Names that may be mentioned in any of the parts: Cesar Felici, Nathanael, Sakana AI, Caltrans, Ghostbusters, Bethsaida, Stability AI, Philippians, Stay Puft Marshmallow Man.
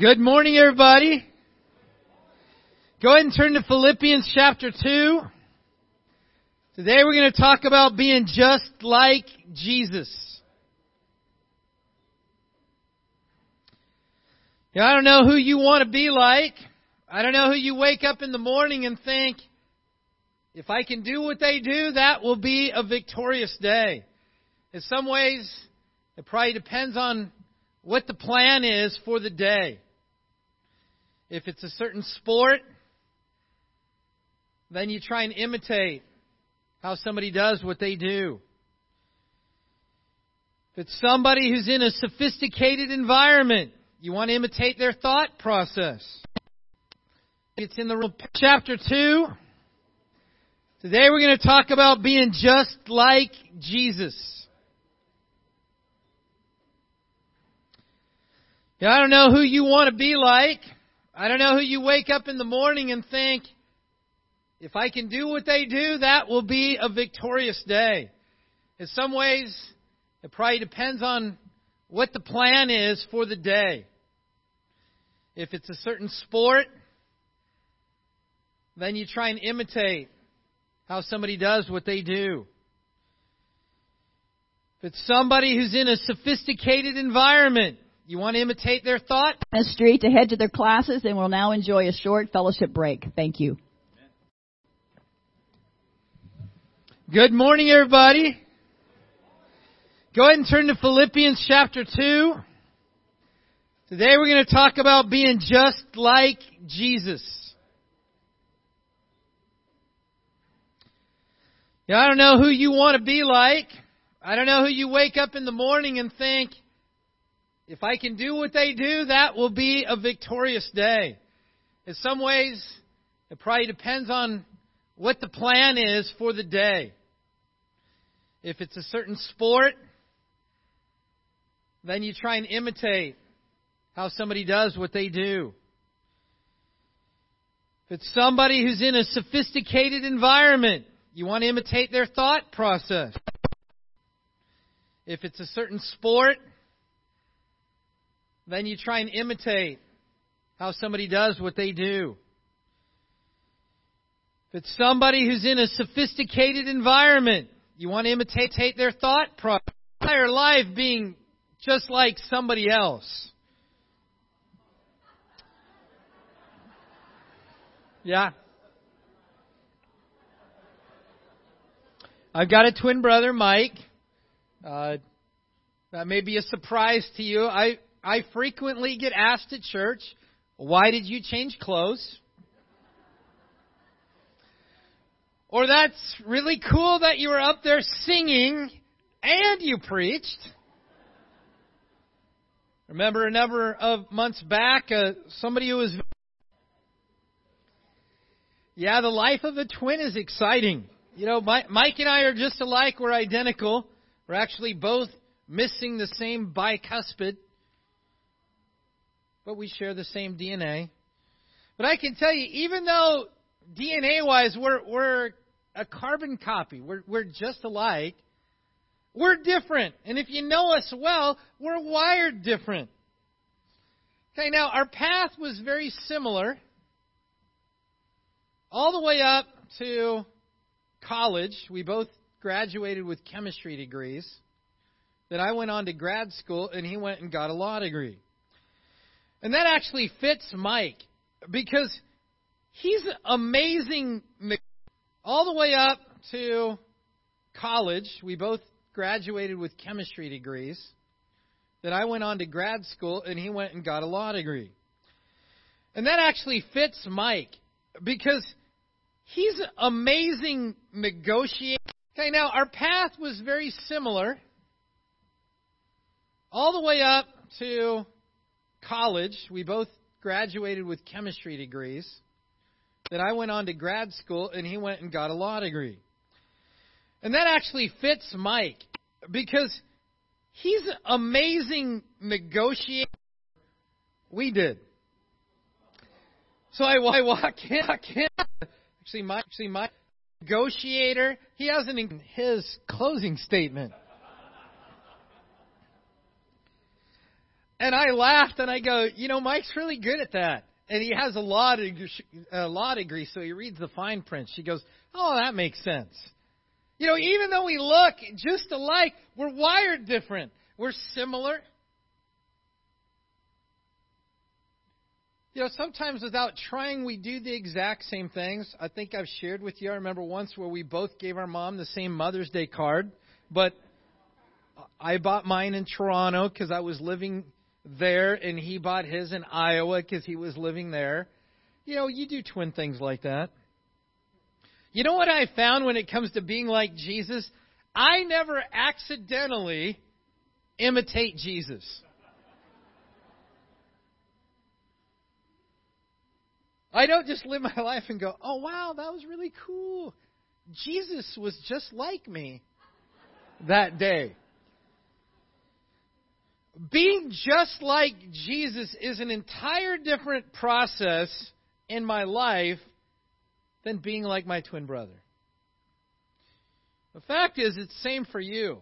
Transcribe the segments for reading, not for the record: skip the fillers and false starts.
Good morning, everybody. Go ahead and turn to Philippians chapter 2. Today we're going to talk about being just like Jesus. Yeah, I don't know who you want to be like. I don't know who you wake up in the morning and think, if I can do what they do, that will be a victorious day. In some ways, it probably depends on what the plan is for the day. If it's a certain sport, then you try and imitate how somebody does what they do. If it's somebody who's in a sophisticated environment, you want to imitate their thought process. It's in the chapter 2. Today we're going to talk about being just like Jesus. Yeah, I don't know who you want to be like. I don't know who you wake up in the morning and think, if I can do what they do, that will be a victorious day. In some ways, it probably depends on what the plan is for the day. If it's a certain sport, then you try and imitate how somebody does what they do. If it's somebody who's in a sophisticated environment, you want to imitate their thought? Street to head to their classes, and we'll now enjoy a short fellowship break. Thank you. Good morning, everybody. Go ahead and turn to Philippians chapter 2. Today we're going to talk about being just like Jesus. Yeah, I don't know who you want to be like. I don't know who you wake up in the morning and think, if I can do what they do, that will be a victorious day. In some ways, it probably depends on what the plan is for the day. If it's a certain sport, then you try and imitate how somebody does what they do. If it's somebody who's in a sophisticated environment, you want to imitate their thought process. If it's a certain sport, then you try and imitate how somebody does what they do. If it's somebody who's in a sophisticated environment, you want to imitate their thought process. Entire life being just like somebody else. Yeah. I've got a twin brother, Mike. That may be a surprise to you. I frequently get asked at church, why did you change clothes? Or that's really cool that you were up there singing and you preached. Remember a number of months back, somebody who was... Yeah, the life of a twin is exciting. You know, Mike and I are just alike. We're identical. We're actually both missing the same bicuspid. But we share the same DNA. But I can tell you, even though DNA-wise we're a carbon copy, we're just alike, we're different. And if you know us well, we're wired different. Okay, now our path was very similar all the way up to college. We both graduated with chemistry degrees. Then I went on to grad school, and he went and got a law degree. And that actually fits Mike because he's amazing. All the way up to college, we both graduated with chemistry degrees. Then I went on to grad school, and he went and got a law degree. And that actually fits Mike because he's amazing negotiator. Okay, now our path was very similar all the way up to college. We both graduated with chemistry degrees. Then I went on to grad school, and he went and got a law degree. And that actually fits Mike because he's an amazing negotiator. We did. So I walk in. Actually, my negotiator, he hasn't in his closing statement. And I laughed and I go, you know, Mike's really good at that. And he has a law degree, so he reads the fine print. She goes, oh, that makes sense. You know, even though we look just alike, we're wired different. We're similar. You know, sometimes without trying, we do the exact same things. I think I've shared with you, I remember once where we both gave our mom the same Mother's Day card. But I bought mine in Toronto because I was living there, and he bought his in Iowa because he was living there. You know, you do twin things like that. You know what I found when it comes to being like Jesus? I never accidentally imitate Jesus. I don't just live my life and go, oh, wow, that was really cool. Jesus was just like me that day. Being just like Jesus is an entire different process in my life than being like my twin brother. The fact is, it's the same for you.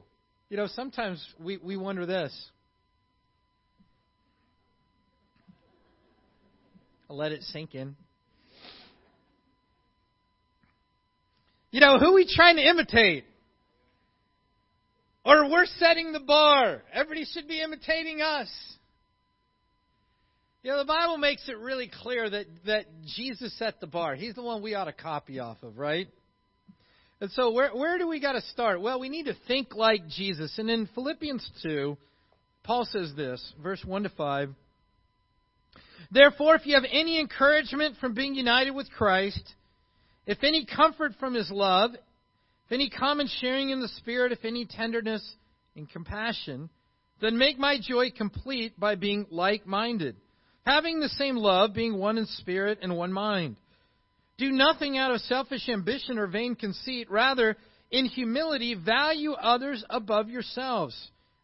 You know, sometimes we wonder this. I'll let it sink in. You know, who are we trying to imitate? Or we're setting the bar. Everybody should be imitating us. You know, the Bible makes it really clear that Jesus set the bar. He's the one we ought to copy off of, right? And so where do we got to start? Well, we need to think like Jesus. And in Philippians 2, Paul says this, verse 1 to 5. Therefore, if you have any encouragement from being united with Christ, if any comfort from His love, if any common sharing in the Spirit, if any tenderness and compassion, then make my joy complete by being like-minded, having the same love, being one in spirit and one mind. Do nothing out of selfish ambition or vain conceit. Rather, in humility, value others above yourselves,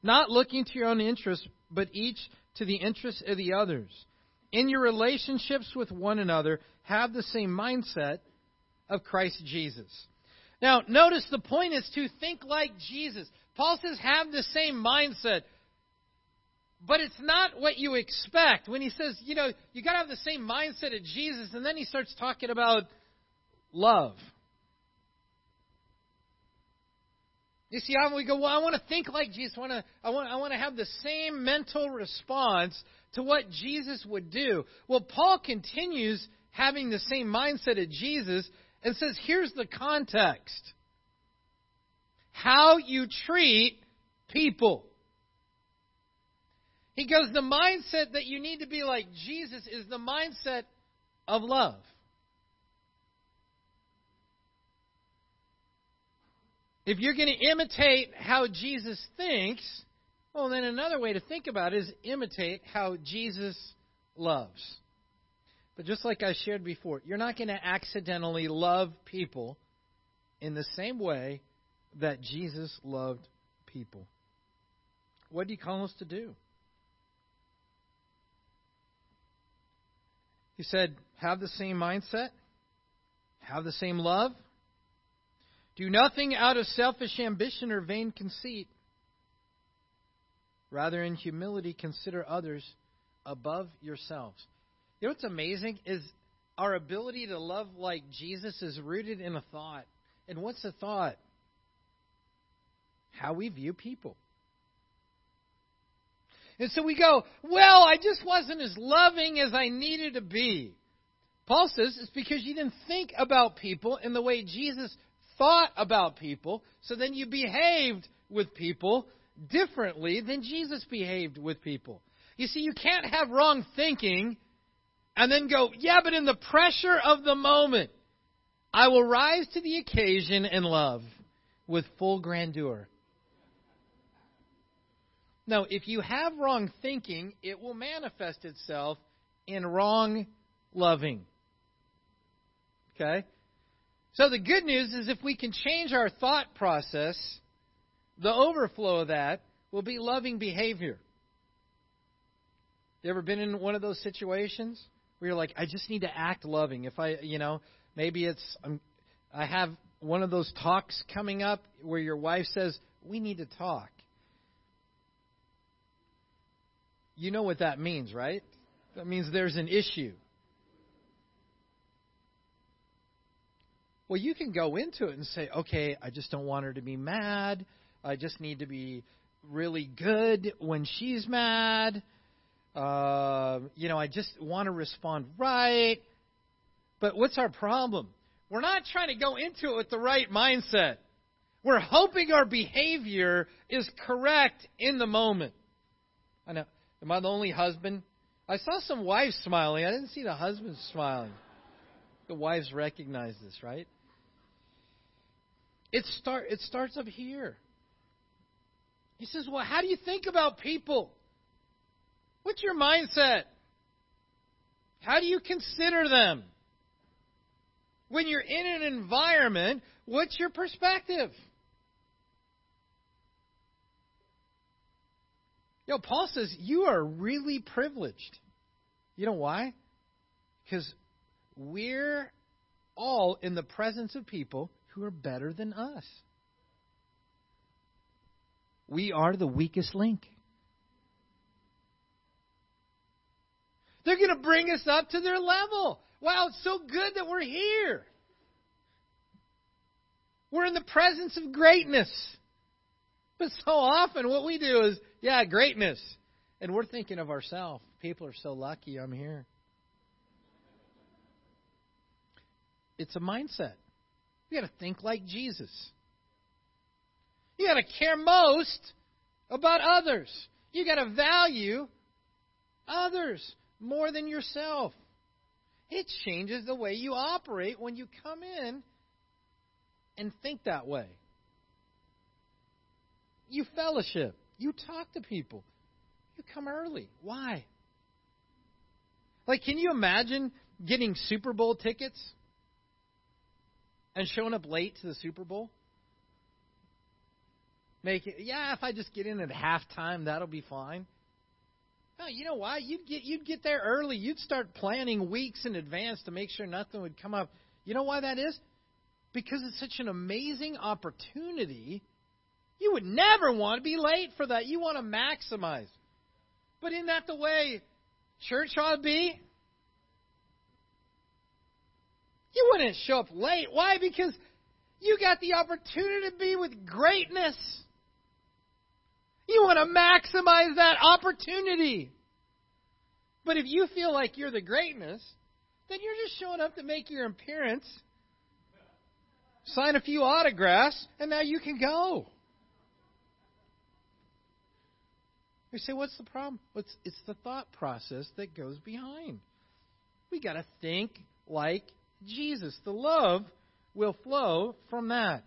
not looking to your own interests, but each to the interests of the others. In your relationships with one another, have the same mindset of Christ Jesus. Now, notice the point is to think like Jesus. Paul says have the same mindset. But it's not what you expect. When he says, you know, you got to have the same mindset as Jesus, and then he starts talking about love. You see, we go, well, I want to think like Jesus. I want to have the same mental response to what Jesus would do. Well, Paul continues having the same mindset as Jesus, and says, here's the context. How you treat people. He goes, the mindset that you need to be like Jesus is the mindset of love. If you're going to imitate how Jesus thinks, well, then another way to think about it is imitate how Jesus loves. But just like I shared before, you're not going to accidentally love people in the same way that Jesus loved people. What do you call us to do? He said, have the same mindset. Have the same love. Do nothing out of selfish ambition or vain conceit. Rather, in humility, consider others above yourselves. You know what's amazing is our ability to love like Jesus is rooted in a thought. And what's the thought? How we view people. And so we go, well, I just wasn't as loving as I needed to be. Paul says it's because you didn't think about people in the way Jesus thought about people. So then you behaved with people differently than Jesus behaved with people. You see, you can't have wrong thinking and then go, yeah, but in the pressure of the moment, I will rise to the occasion in love with full grandeur. No, if you have wrong thinking, it will manifest itself in wrong loving. Okay? So the good news is if we can change our thought process, the overflow of that will be loving behavior. You ever been in one of those situations? Where you're like, I just need to act loving. If I, you know, maybe it's, I have one of those talks coming up where your wife says, we need to talk. You know what that means, right? That means there's an issue. Well, you can go into it and say, okay, I just don't want her to be mad. I just need to be really good when she's mad. I just want to respond right. But what's our problem? We're not trying to go into it with the right mindset. We're hoping our behavior is correct in the moment. I know. Am I the only husband? I saw some wives smiling. I didn't see the husbands smiling. The wives recognize this, right? It starts up here. He says, well, how do you think about people? What's your mindset? How do you consider them? When you're in an environment, what's your perspective? Paul says you are really privileged. You know why? Because we're all in the presence of people who are better than us. We are the weakest link. They're going to bring us up to their level. Wow, it's so good that we're here. We're in the presence of greatness. But so often what we do is, yeah, greatness. And we're thinking of ourselves. People are so lucky I'm here. It's a mindset. You got to think like Jesus. You got to care most about others. You got to value others more than yourself. It changes the way you operate when you come in and think that way. You fellowship. You talk to people. You come early. Why? Like, can you imagine getting Super Bowl tickets and showing up late to the Super Bowl? If I just get in at halftime, that'll be fine. No, you know why? You'd get there early. You'd start planning weeks in advance to make sure nothing would come up. You know why that is? Because it's such an amazing opportunity. You would never want to be late for that. You want to maximize. But isn't that the way church ought to be? You wouldn't show up late. Why? Because you got the opportunity to be with greatness. You want to maximize that opportunity. But if you feel like you're the greatness, then you're just showing up to make your appearance, sign a few autographs, and now you can go. We say, what's the problem? It's the thought process that goes behind. We got to think like Jesus. The love will flow from that.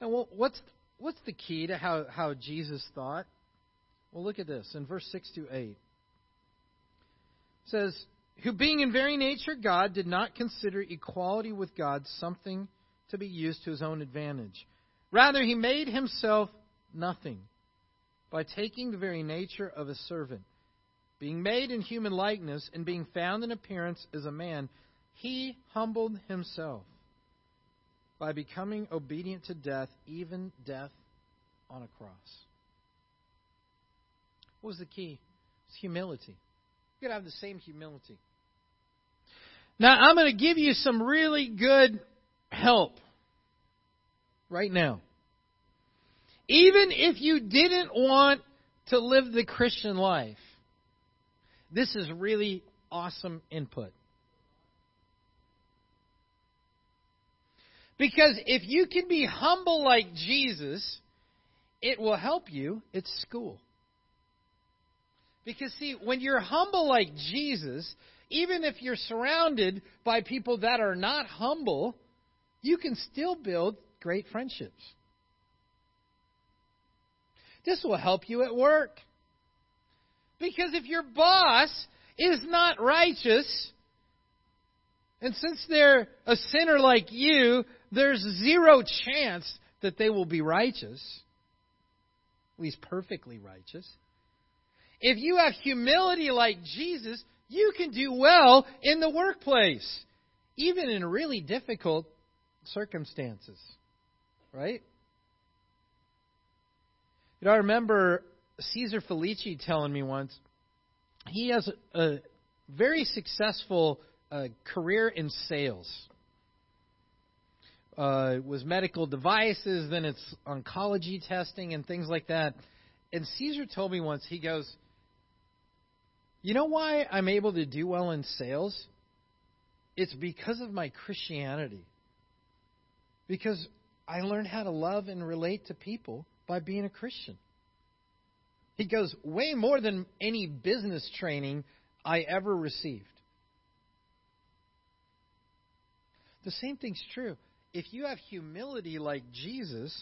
Now, what's the key to how Jesus thought? Well, look at this in verse 6-8. It says, who being in very nature God did not consider equality with God something to be used to his own advantage. Rather, he made himself nothing. By taking the very nature of a servant, being made in human likeness, and being found in appearance as a man, he humbled himself by becoming obedient to death, even death on a cross. What was the key? It's humility. You've got to have the same humility. Now, I'm going to give you some really good help right now. Even if you didn't want to live the Christian life, this is really awesome input. Because if you can be humble like Jesus, it will help you at school. Because, see, when you're humble like Jesus, even if you're surrounded by people that are not humble, you can still build great friendships. This will help you at work. Because if your boss is not righteous, and since they're a sinner like you, there's zero chance that they will be righteous, at least perfectly righteous. If you have humility like Jesus, you can do well in the workplace, even in really difficult circumstances, right? I remember Cesar Felici telling me once, he has a very successful career in sales. Was medical devices, then it's oncology testing and things like that. And Cesar told me once, he goes, you know why I'm able to do well in sales? It's because of my Christianity. Because I learned how to love and relate to people by being a Christian. He goes, way more than any business training I ever received. The same thing's true. If you have humility like Jesus,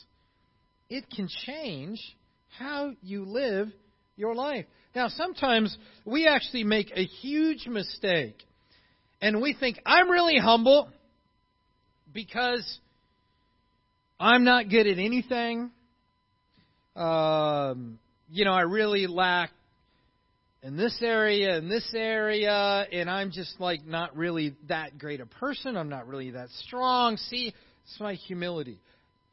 it can change how you live your life. Now, sometimes we actually make a huge mistake and we think, I'm really humble because I'm not good at anything. I really lack in this area, and I'm just like not really that great a person. I'm not really that strong. See, it's my humility.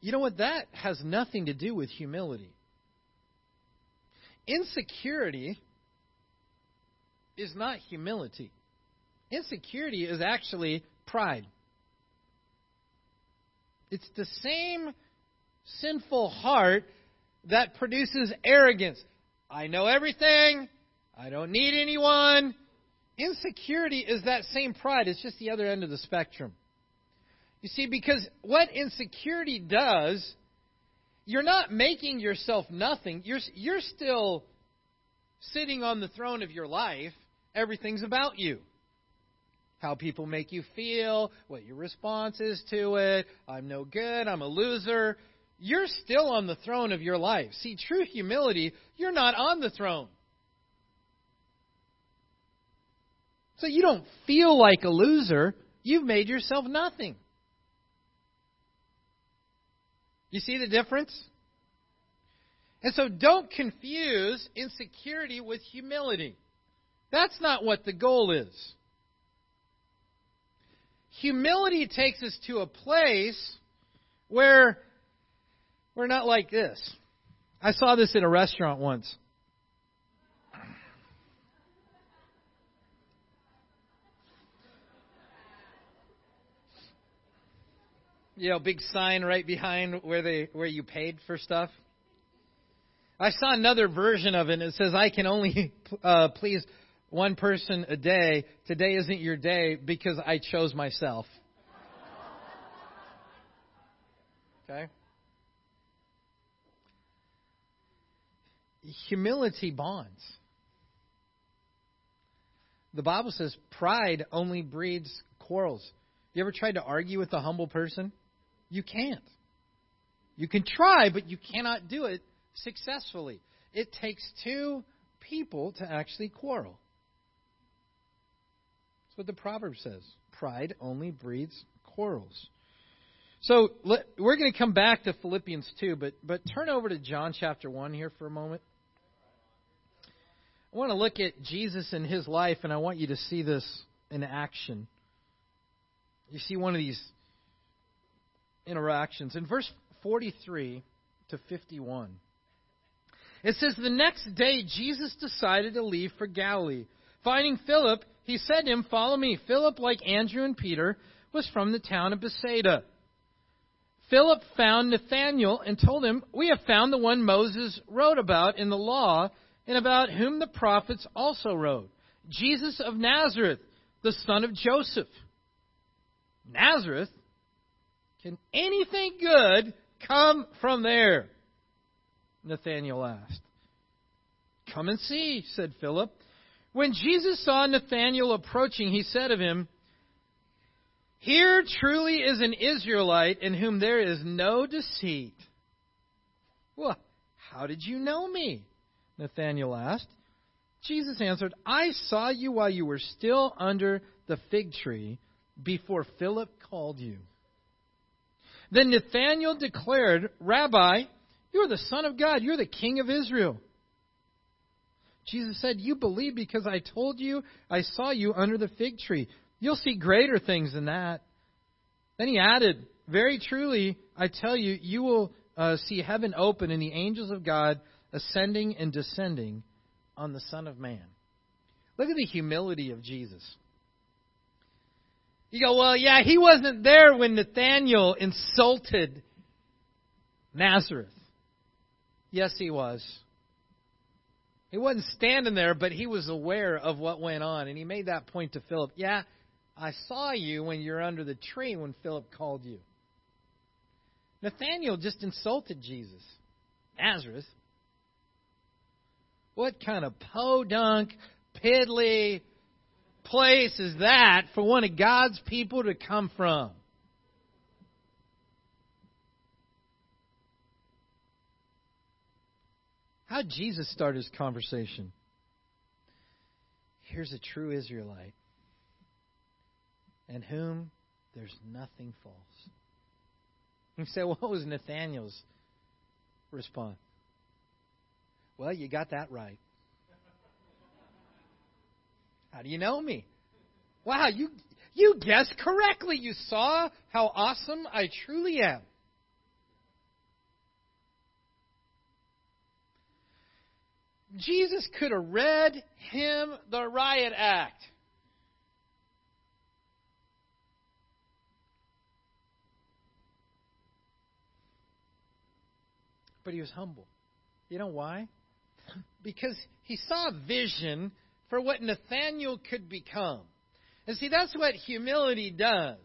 You know what? That has nothing to do with humility. Insecurity is not humility. Insecurity is actually pride. It's the same sinful heart that produces arrogance. I know everything. I don't need anyone. Insecurity is that same pride. It's just the other end of the spectrum. You see, because what insecurity does, you're not making yourself nothing. You're still sitting on the throne of your life. Everything's about you. How people make you feel, what your response is to it. I'm no good. I'm a loser. You're still on the throne of your life. See, true humility, you're not on the throne. So you don't feel like a loser. You've made yourself nothing. You see the difference? And so don't confuse insecurity with humility. That's not what the goal is. Humility takes us to a place where we're not like this. I saw this in a restaurant once. You know, big sign right behind where you paid for stuff. I saw another version of it. It says, I can only please one person a day. Today isn't your day because I chose myself. Okay? Humility bonds. The Bible says pride only breeds quarrels. You ever tried to argue with a humble person? You can't. You can try, but you cannot do it successfully. It takes two people to actually quarrel. That's what the proverb says. Pride only breeds quarrels. So we're going to come back to Philippians 2, but turn over to John chapter 1 here for a moment. I want to look at Jesus and his life, and I want you to see this in action. You see one of these interactions. In verse 43 to 51, it says, the next day Jesus decided to leave for Galilee. Finding Philip, he said to him, follow me. Philip, like Andrew and Peter, was from the town of Bethsaida. Philip found Nathanael and told him, we have found the one Moses wrote about in the law and about whom the prophets also wrote, Jesus of Nazareth, the son of Joseph. Nazareth? Can anything good come from there? Nathanael asked. Come and see, said Philip. When Jesus saw Nathanael approaching, he said of him, here truly is an Israelite in whom there is no deceit. Well, how did you know me? Nathanael asked. Jesus answered, I saw you while you were still under the fig tree, before Philip called you. Then Nathanael declared, Rabbi, you're the Son of God. You're the King of Israel. Jesus said, you believe because I told you I saw you under the fig tree. You'll see greater things than that. Then he added, very truly, I tell you, you will see heaven open and the angels of God ascending and descending on the Son of Man. Look at the humility of Jesus. You go, well, yeah, he wasn't there when Nathanael insulted Nazareth. Yes, he was. He wasn't standing there, but he was aware of what went on. And he made that point to Philip. Yeah, I saw you when you were under the tree when Philip called you. Nathanael just insulted Jesus. Nazareth. What kind of podunk, piddly place is that for one of God's people to come from? How'd Jesus start his conversation? Here's a true Israelite, in whom there's nothing false. You say, well, what was Nathanael's response? Well, you got that right. How do you know me? Wow, you guessed correctly. You saw how awesome I truly am. Jesus could have read him the riot act. But he was humble. You know why? Because he saw a vision for what Nathanael could become. And see, that's what humility does.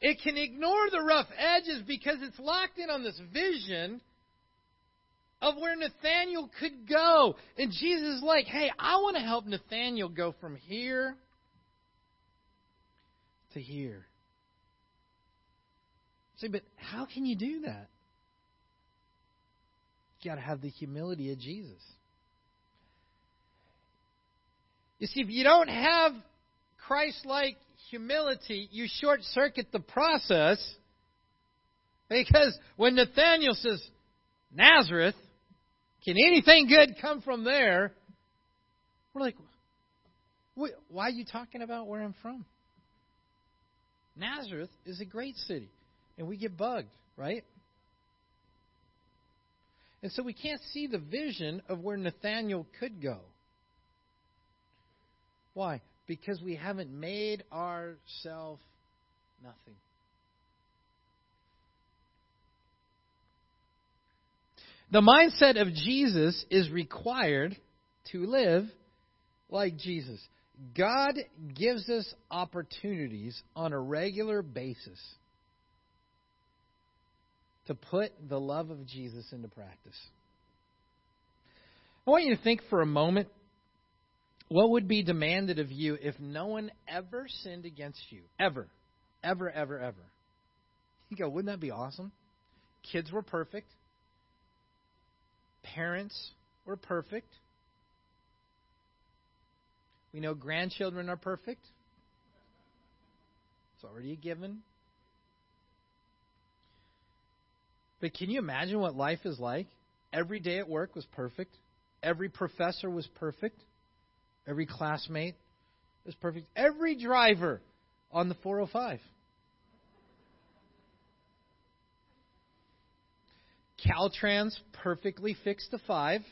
It can ignore the rough edges because it's locked in on this vision of where Nathanael could go. And Jesus is like, hey, I want to help Nathanael go from here to here. See, but how can you do that? You got to have the humility of Jesus. You see, if you don't have Christ-like humility, you short-circuit the process. Because when Nathanael says, Nazareth, can anything good come from there? We're like, why are you talking about where I'm from? Nazareth is a great city. And we get bugged, right? And so we can't see the vision of where Nathanael could go. Why? Because we haven't made ourselves nothing. The mindset of Jesus is required to live like Jesus. God gives us opportunities on a regular basis to put the love of Jesus into practice. I want you to think for a moment, what would be demanded of you if no one ever sinned against you? Ever. Ever, ever, ever. You go, wouldn't that be awesome? Kids were perfect. Parents were perfect. We know grandchildren are perfect. It's already a given. But can you imagine what life is like? Every day at work was perfect. Every professor was perfect. Every classmate was perfect. Every driver on the 405. Caltrans perfectly fixed the 5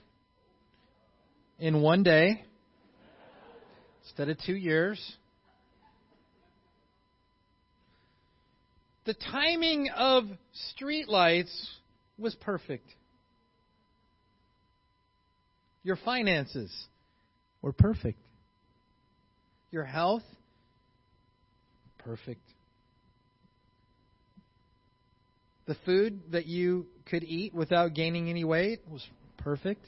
in one day instead of 2 years. The timing of streetlights was perfect. Your finances were perfect. Your health, perfect. The food that you could eat without gaining any weight was perfect.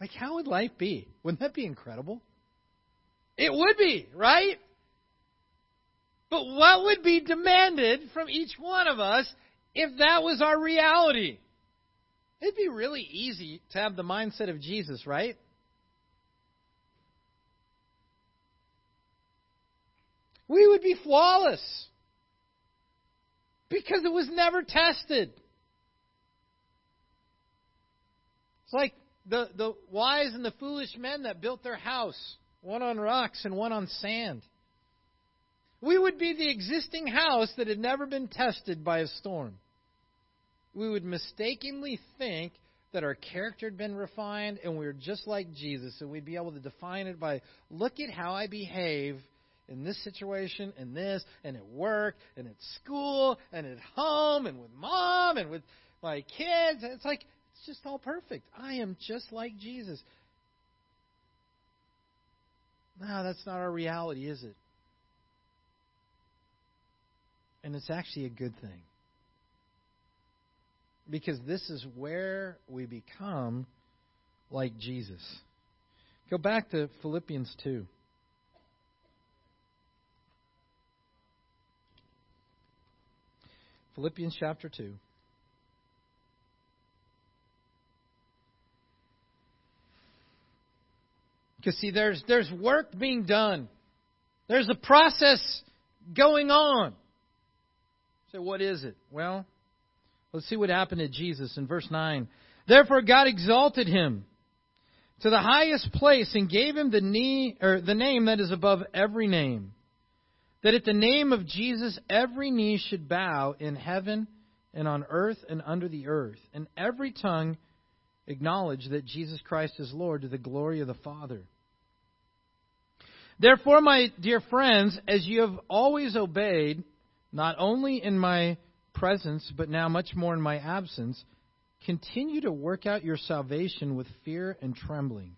Like, how would life be? Wouldn't that be incredible? It would be, right? But what would be demanded from each one of us if that was our reality? It'd be really easy to have the mindset of Jesus, right? We would be flawless because it was never tested. It's like the wise and the foolish men that built their house, one on rocks and one on sand. we would be the existing house that had never been tested by a storm. We would mistakenly think that our character had been refined and we were just like Jesus, and we'd be able to define it by, look at how I behave in this situation and this and at work and at school and at home and with mom and with my kids. It's like, it's just all perfect. I am just like Jesus. No, that's not our reality, is it? And it's actually a good thing, because this is where we become like Jesus. Go back to Philippians 2. Philippians chapter 2. Because, see, there's work being done. There's a process going on. So what is it? Well, let's see what happened to Jesus in verse 9. Therefore God exalted him to the highest place and gave him the name that is above every name, that at the name of Jesus every knee should bow, in heaven and on earth and under the earth, and every tongue acknowledge that Jesus Christ is Lord, to the glory of the Father. Therefore, my dear friends, as you have always obeyed, not only in my presence, but now much more in my absence, continue to work out your salvation with fear and trembling.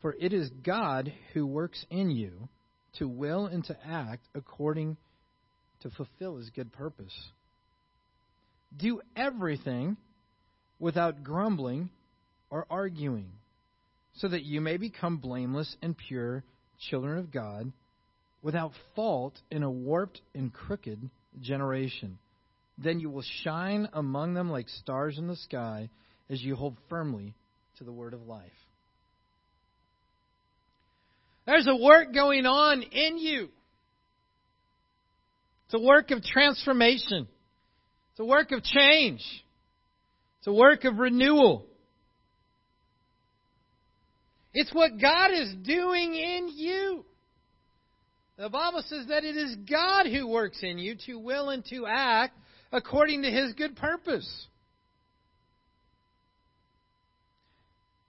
For it is God who works in you to will and to act according to fulfill his good purpose. Do everything without grumbling or arguing, so that you may become blameless and pure children of God, without fault in a warped and crooked generation. Then you will shine among them like stars in the sky, as you hold firmly to the word of life. There's a work going on in you. It's a work of transformation. It's a work of change. It's a work of renewal. It's what God is doing in you. The Bible says that it is God who works in you to will and to act according to his good purpose.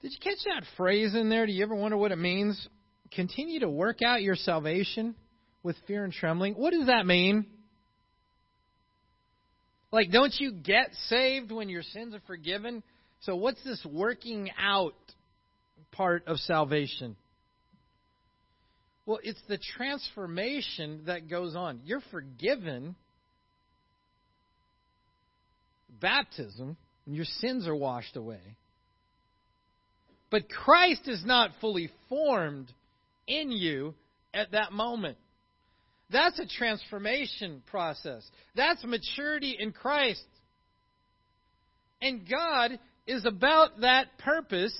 Did you catch that phrase in there? Do you ever wonder what it means? Continue to work out your salvation with fear and trembling. What does that mean? Like, don't you get saved when your sins are forgiven? So what's this working out part of salvation? Well, it's the transformation that goes on. You're forgiven. Baptism, and your sins are washed away. But Christ is not fully formed in you at that moment. That's a transformation process. That's maturity in Christ. And God is about that purpose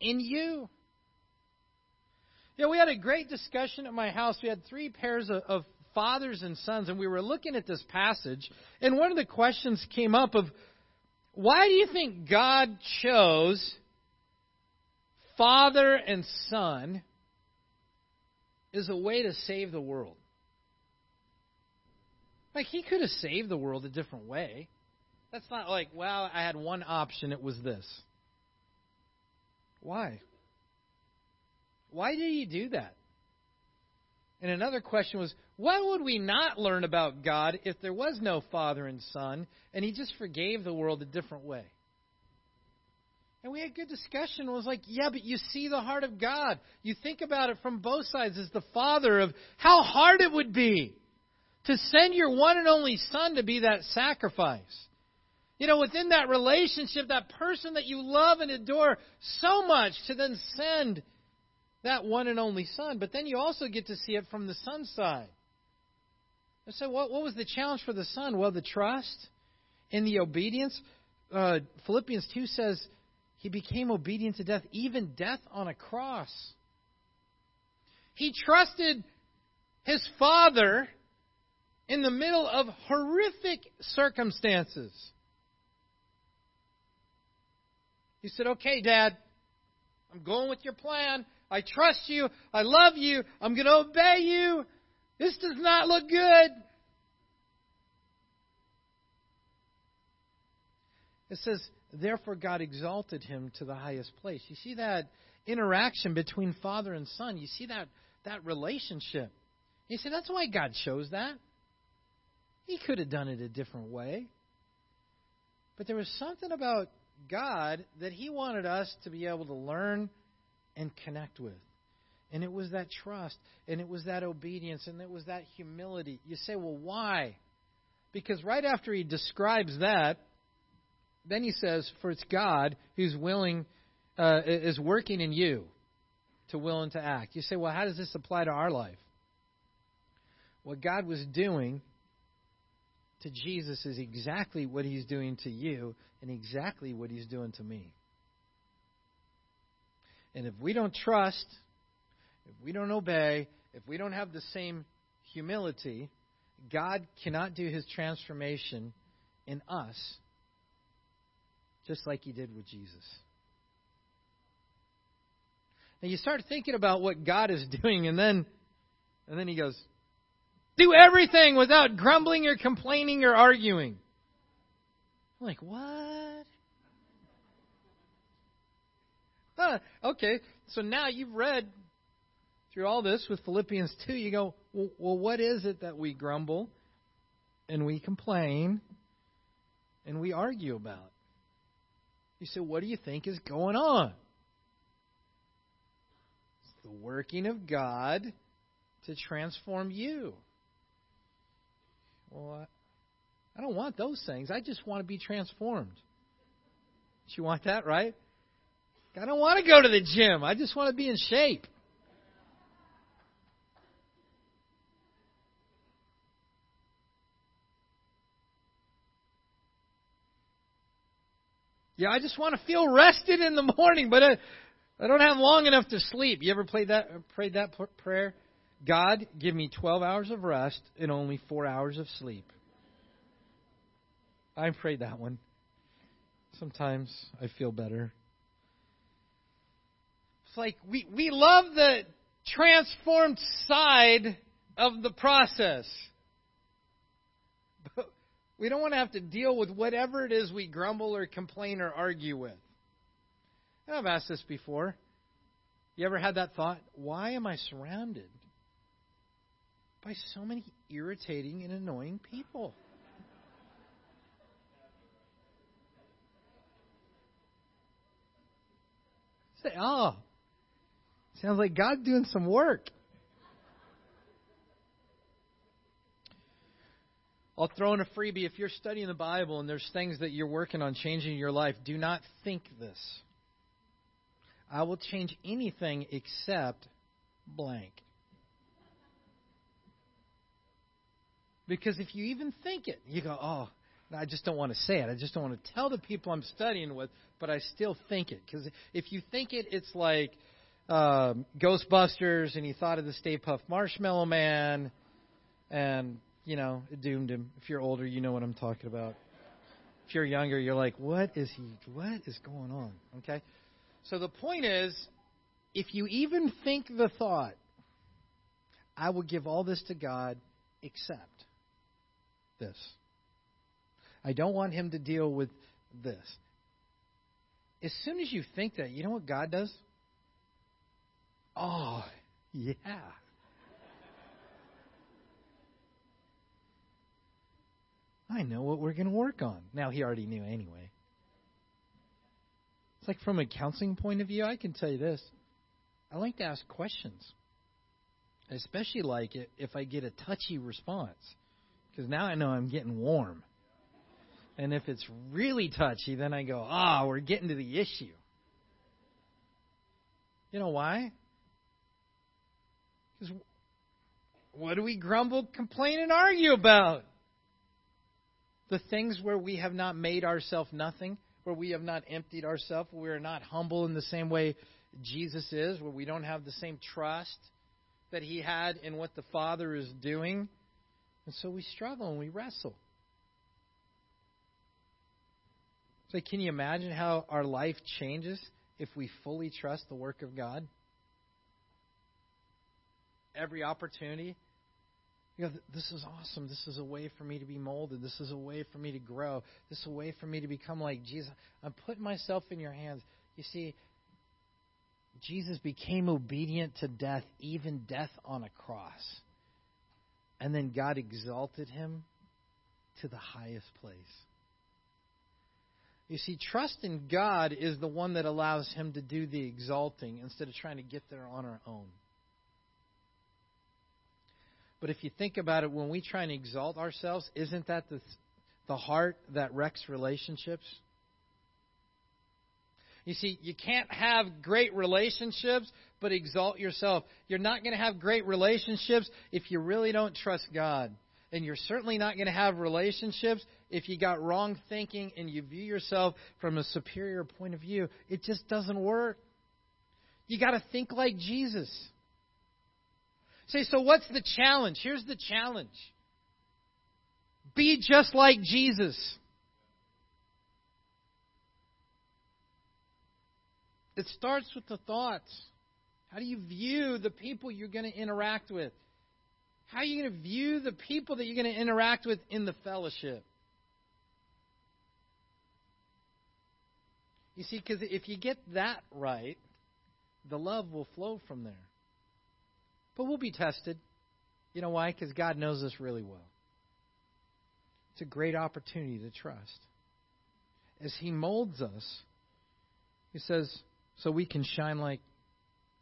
in you. Yeah, we had a great discussion at my house. We had three pairs of fathers and sons, and we were looking at this passage, and one of the questions came up of, why do you think God chose father and son as a way to save the world? Like, he could have saved the world a different way. That's not like, well, I had one option, it was this. Why? Why did he do that? And another question was, what would we not learn about God if there was no father and son, and he just forgave the world a different way? And we had a good discussion. It was like, yeah, but you see the heart of God. You think about it from both sides as the father, of how hard it would be to send your one and only son to be that sacrifice. You know, within that relationship, that person that you love and adore so much, to then send that one and only son. But then you also get to see it from the son's side. And so what was the challenge for the son? Well, the trust and the obedience. Philippians 2 says he became obedient to death, even death on a cross. He trusted his father in the middle of horrific circumstances. He said, okay, Dad, I'm going with your plan. I trust you. I love you. I'm going to obey you. This does not look good. It says, therefore God exalted him to the highest place. You see that interaction between father and son. You see that relationship. You see, that's why God chose that. He could have done it a different way. But there was something about God that he wanted us to be able to learn and connect with. And it was that trust, and it was that obedience, and it was that humility. You say, well, why? Because right after he describes that, then he says, for it's God who's willing, is working in you to will and to act. You say, well, how does this apply to our life? What God was doing to Jesus is exactly what he's doing to you and exactly what he's doing to me. And if we don't trust, if we don't obey, if we don't have the same humility, God cannot do his transformation in us just like he did with Jesus. Now you start thinking about what God is doing, and then he goes, do everything without grumbling or complaining or arguing. I'm like, what? Huh, okay, so now you've read through all this with Philippians 2, you go, well, what is it that we grumble and we complain and we argue about? You say, what do you think is going on? It's the working of God to transform you. Well, I don't want those things. I just want to be transformed. You want that, right? I don't want to go to the gym. I just want to be in shape. Yeah, I just want to feel rested in the morning, but I don't have long enough to sleep. You ever prayed that prayer? God, give me 12 hours of rest and only 4 hours of sleep. I prayed that one. Sometimes I feel better. It's like we love the transformed side of the process. But we don't want to have to deal with whatever it is we grumble or complain or argue with. And I've asked this before. You ever had that thought? Why am I surrounded by so many irritating and annoying people? Say, oh, sounds like God's doing some work. I'll throw in a freebie. If you're studying the Bible and there's things that you're working on changing in your life, do not think this. I will change anything except blank. Because if you even think it, you go, oh, I just don't want to say it. I just don't want to tell the people I'm studying with, but I still think it. Because if you think it, it's like Ghostbusters, and he thought of the Stay Puft Marshmallow Man, and, you know, it doomed him. If you're older, you know what I'm talking about. If you're younger, you're like, what is going on? Okay? So the point is, if you even think the thought, I will give all this to God except this. I don't want him to deal with this. As soon as you think that, you know what God does? Oh, yeah. I know what we're going to work on. Now, he already knew anyway. It's like from a counseling point of view, I can tell you this. I like to ask questions. I especially like it if I get a touchy response, because now I know I'm getting warm. And if it's really touchy, then I go, ah, we're getting to the issue. You know why? Because what do we grumble, complain, and argue about? The things where we have not made ourselves nothing, where we have not emptied ourselves, where we are not humble in the same way Jesus is, where we don't have the same trust that he had in what the Father is doing. And so we struggle and we wrestle. So can you imagine how our life changes if we fully trust the work of God? Every opportunity, You know, this is awesome. This is a way for me to be molded. This is a way for me to grow. This is a way for me to become like Jesus. I'm putting myself in your hands. You see, Jesus became obedient to death, even death on a cross. And then God exalted him to the highest place. You see, trust in God is the one that allows him to do the exalting instead of trying to get there on our own. But if you think about it, when we try and exalt ourselves, isn't that the heart that wrecks relationships? You see, you can't have great relationships but exalt yourself. You're not going to have great relationships if you really don't trust God. And you're certainly not going to have relationships if you got wrong thinking and you view yourself from a superior point of view. It just doesn't work. You got to think like Jesus. Say, so what's the challenge? Here's the challenge. Be just like Jesus. It starts with the thoughts. How do you view the people you're going to interact with? How are you going to view the people that you're going to interact with in the fellowship? You see, because if you get that right, the love will flow from there. But we'll be tested. You know why? Because God knows us really well. It's a great opportunity to trust. As He molds us, He says, so we can shine like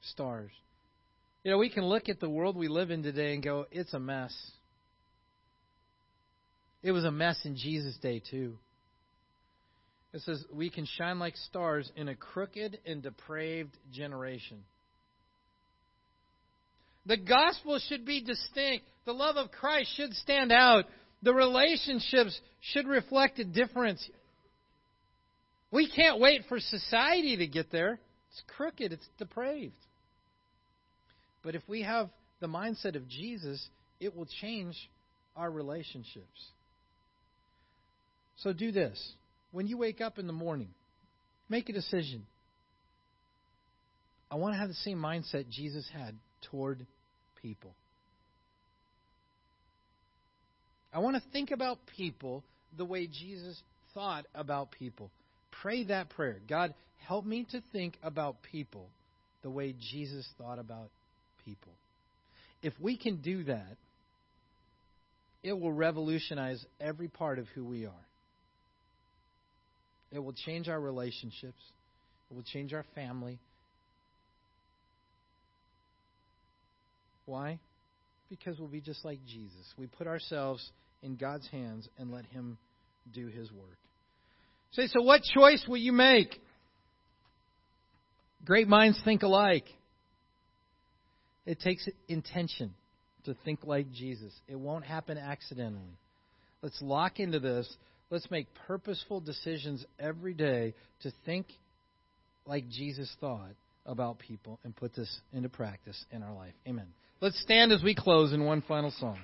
stars. You know, we can look at the world we live in today and go, it's a mess. It was a mess in Jesus' day, too. It says, we can shine like stars in a crooked and depraved generation. The gospel should be distinct. The love of Christ should stand out. The relationships should reflect a difference. We can't wait for society to get there. It's crooked. It's depraved. But if we have the mindset of Jesus, it will change our relationships. So do this. When you wake up in the morning, make a decision. I want to have the same mindset Jesus had toward people. I want to think about people the way Jesus thought about people. Pray that prayer. God, help me to think about people the way Jesus thought about people. If we can do that, it will revolutionize every part of who we are. It will change our relationships. It will change our family. Why? Because we'll be just like Jesus. We put ourselves in God's hands and let Him do His work. Say, so what choice will you make? Great minds think alike. It takes intention to think like Jesus. It won't happen accidentally. Let's lock into this. Let's make purposeful decisions every day to think like Jesus thought about people and put this into practice in our life. Amen. Let's stand as we close in one final song.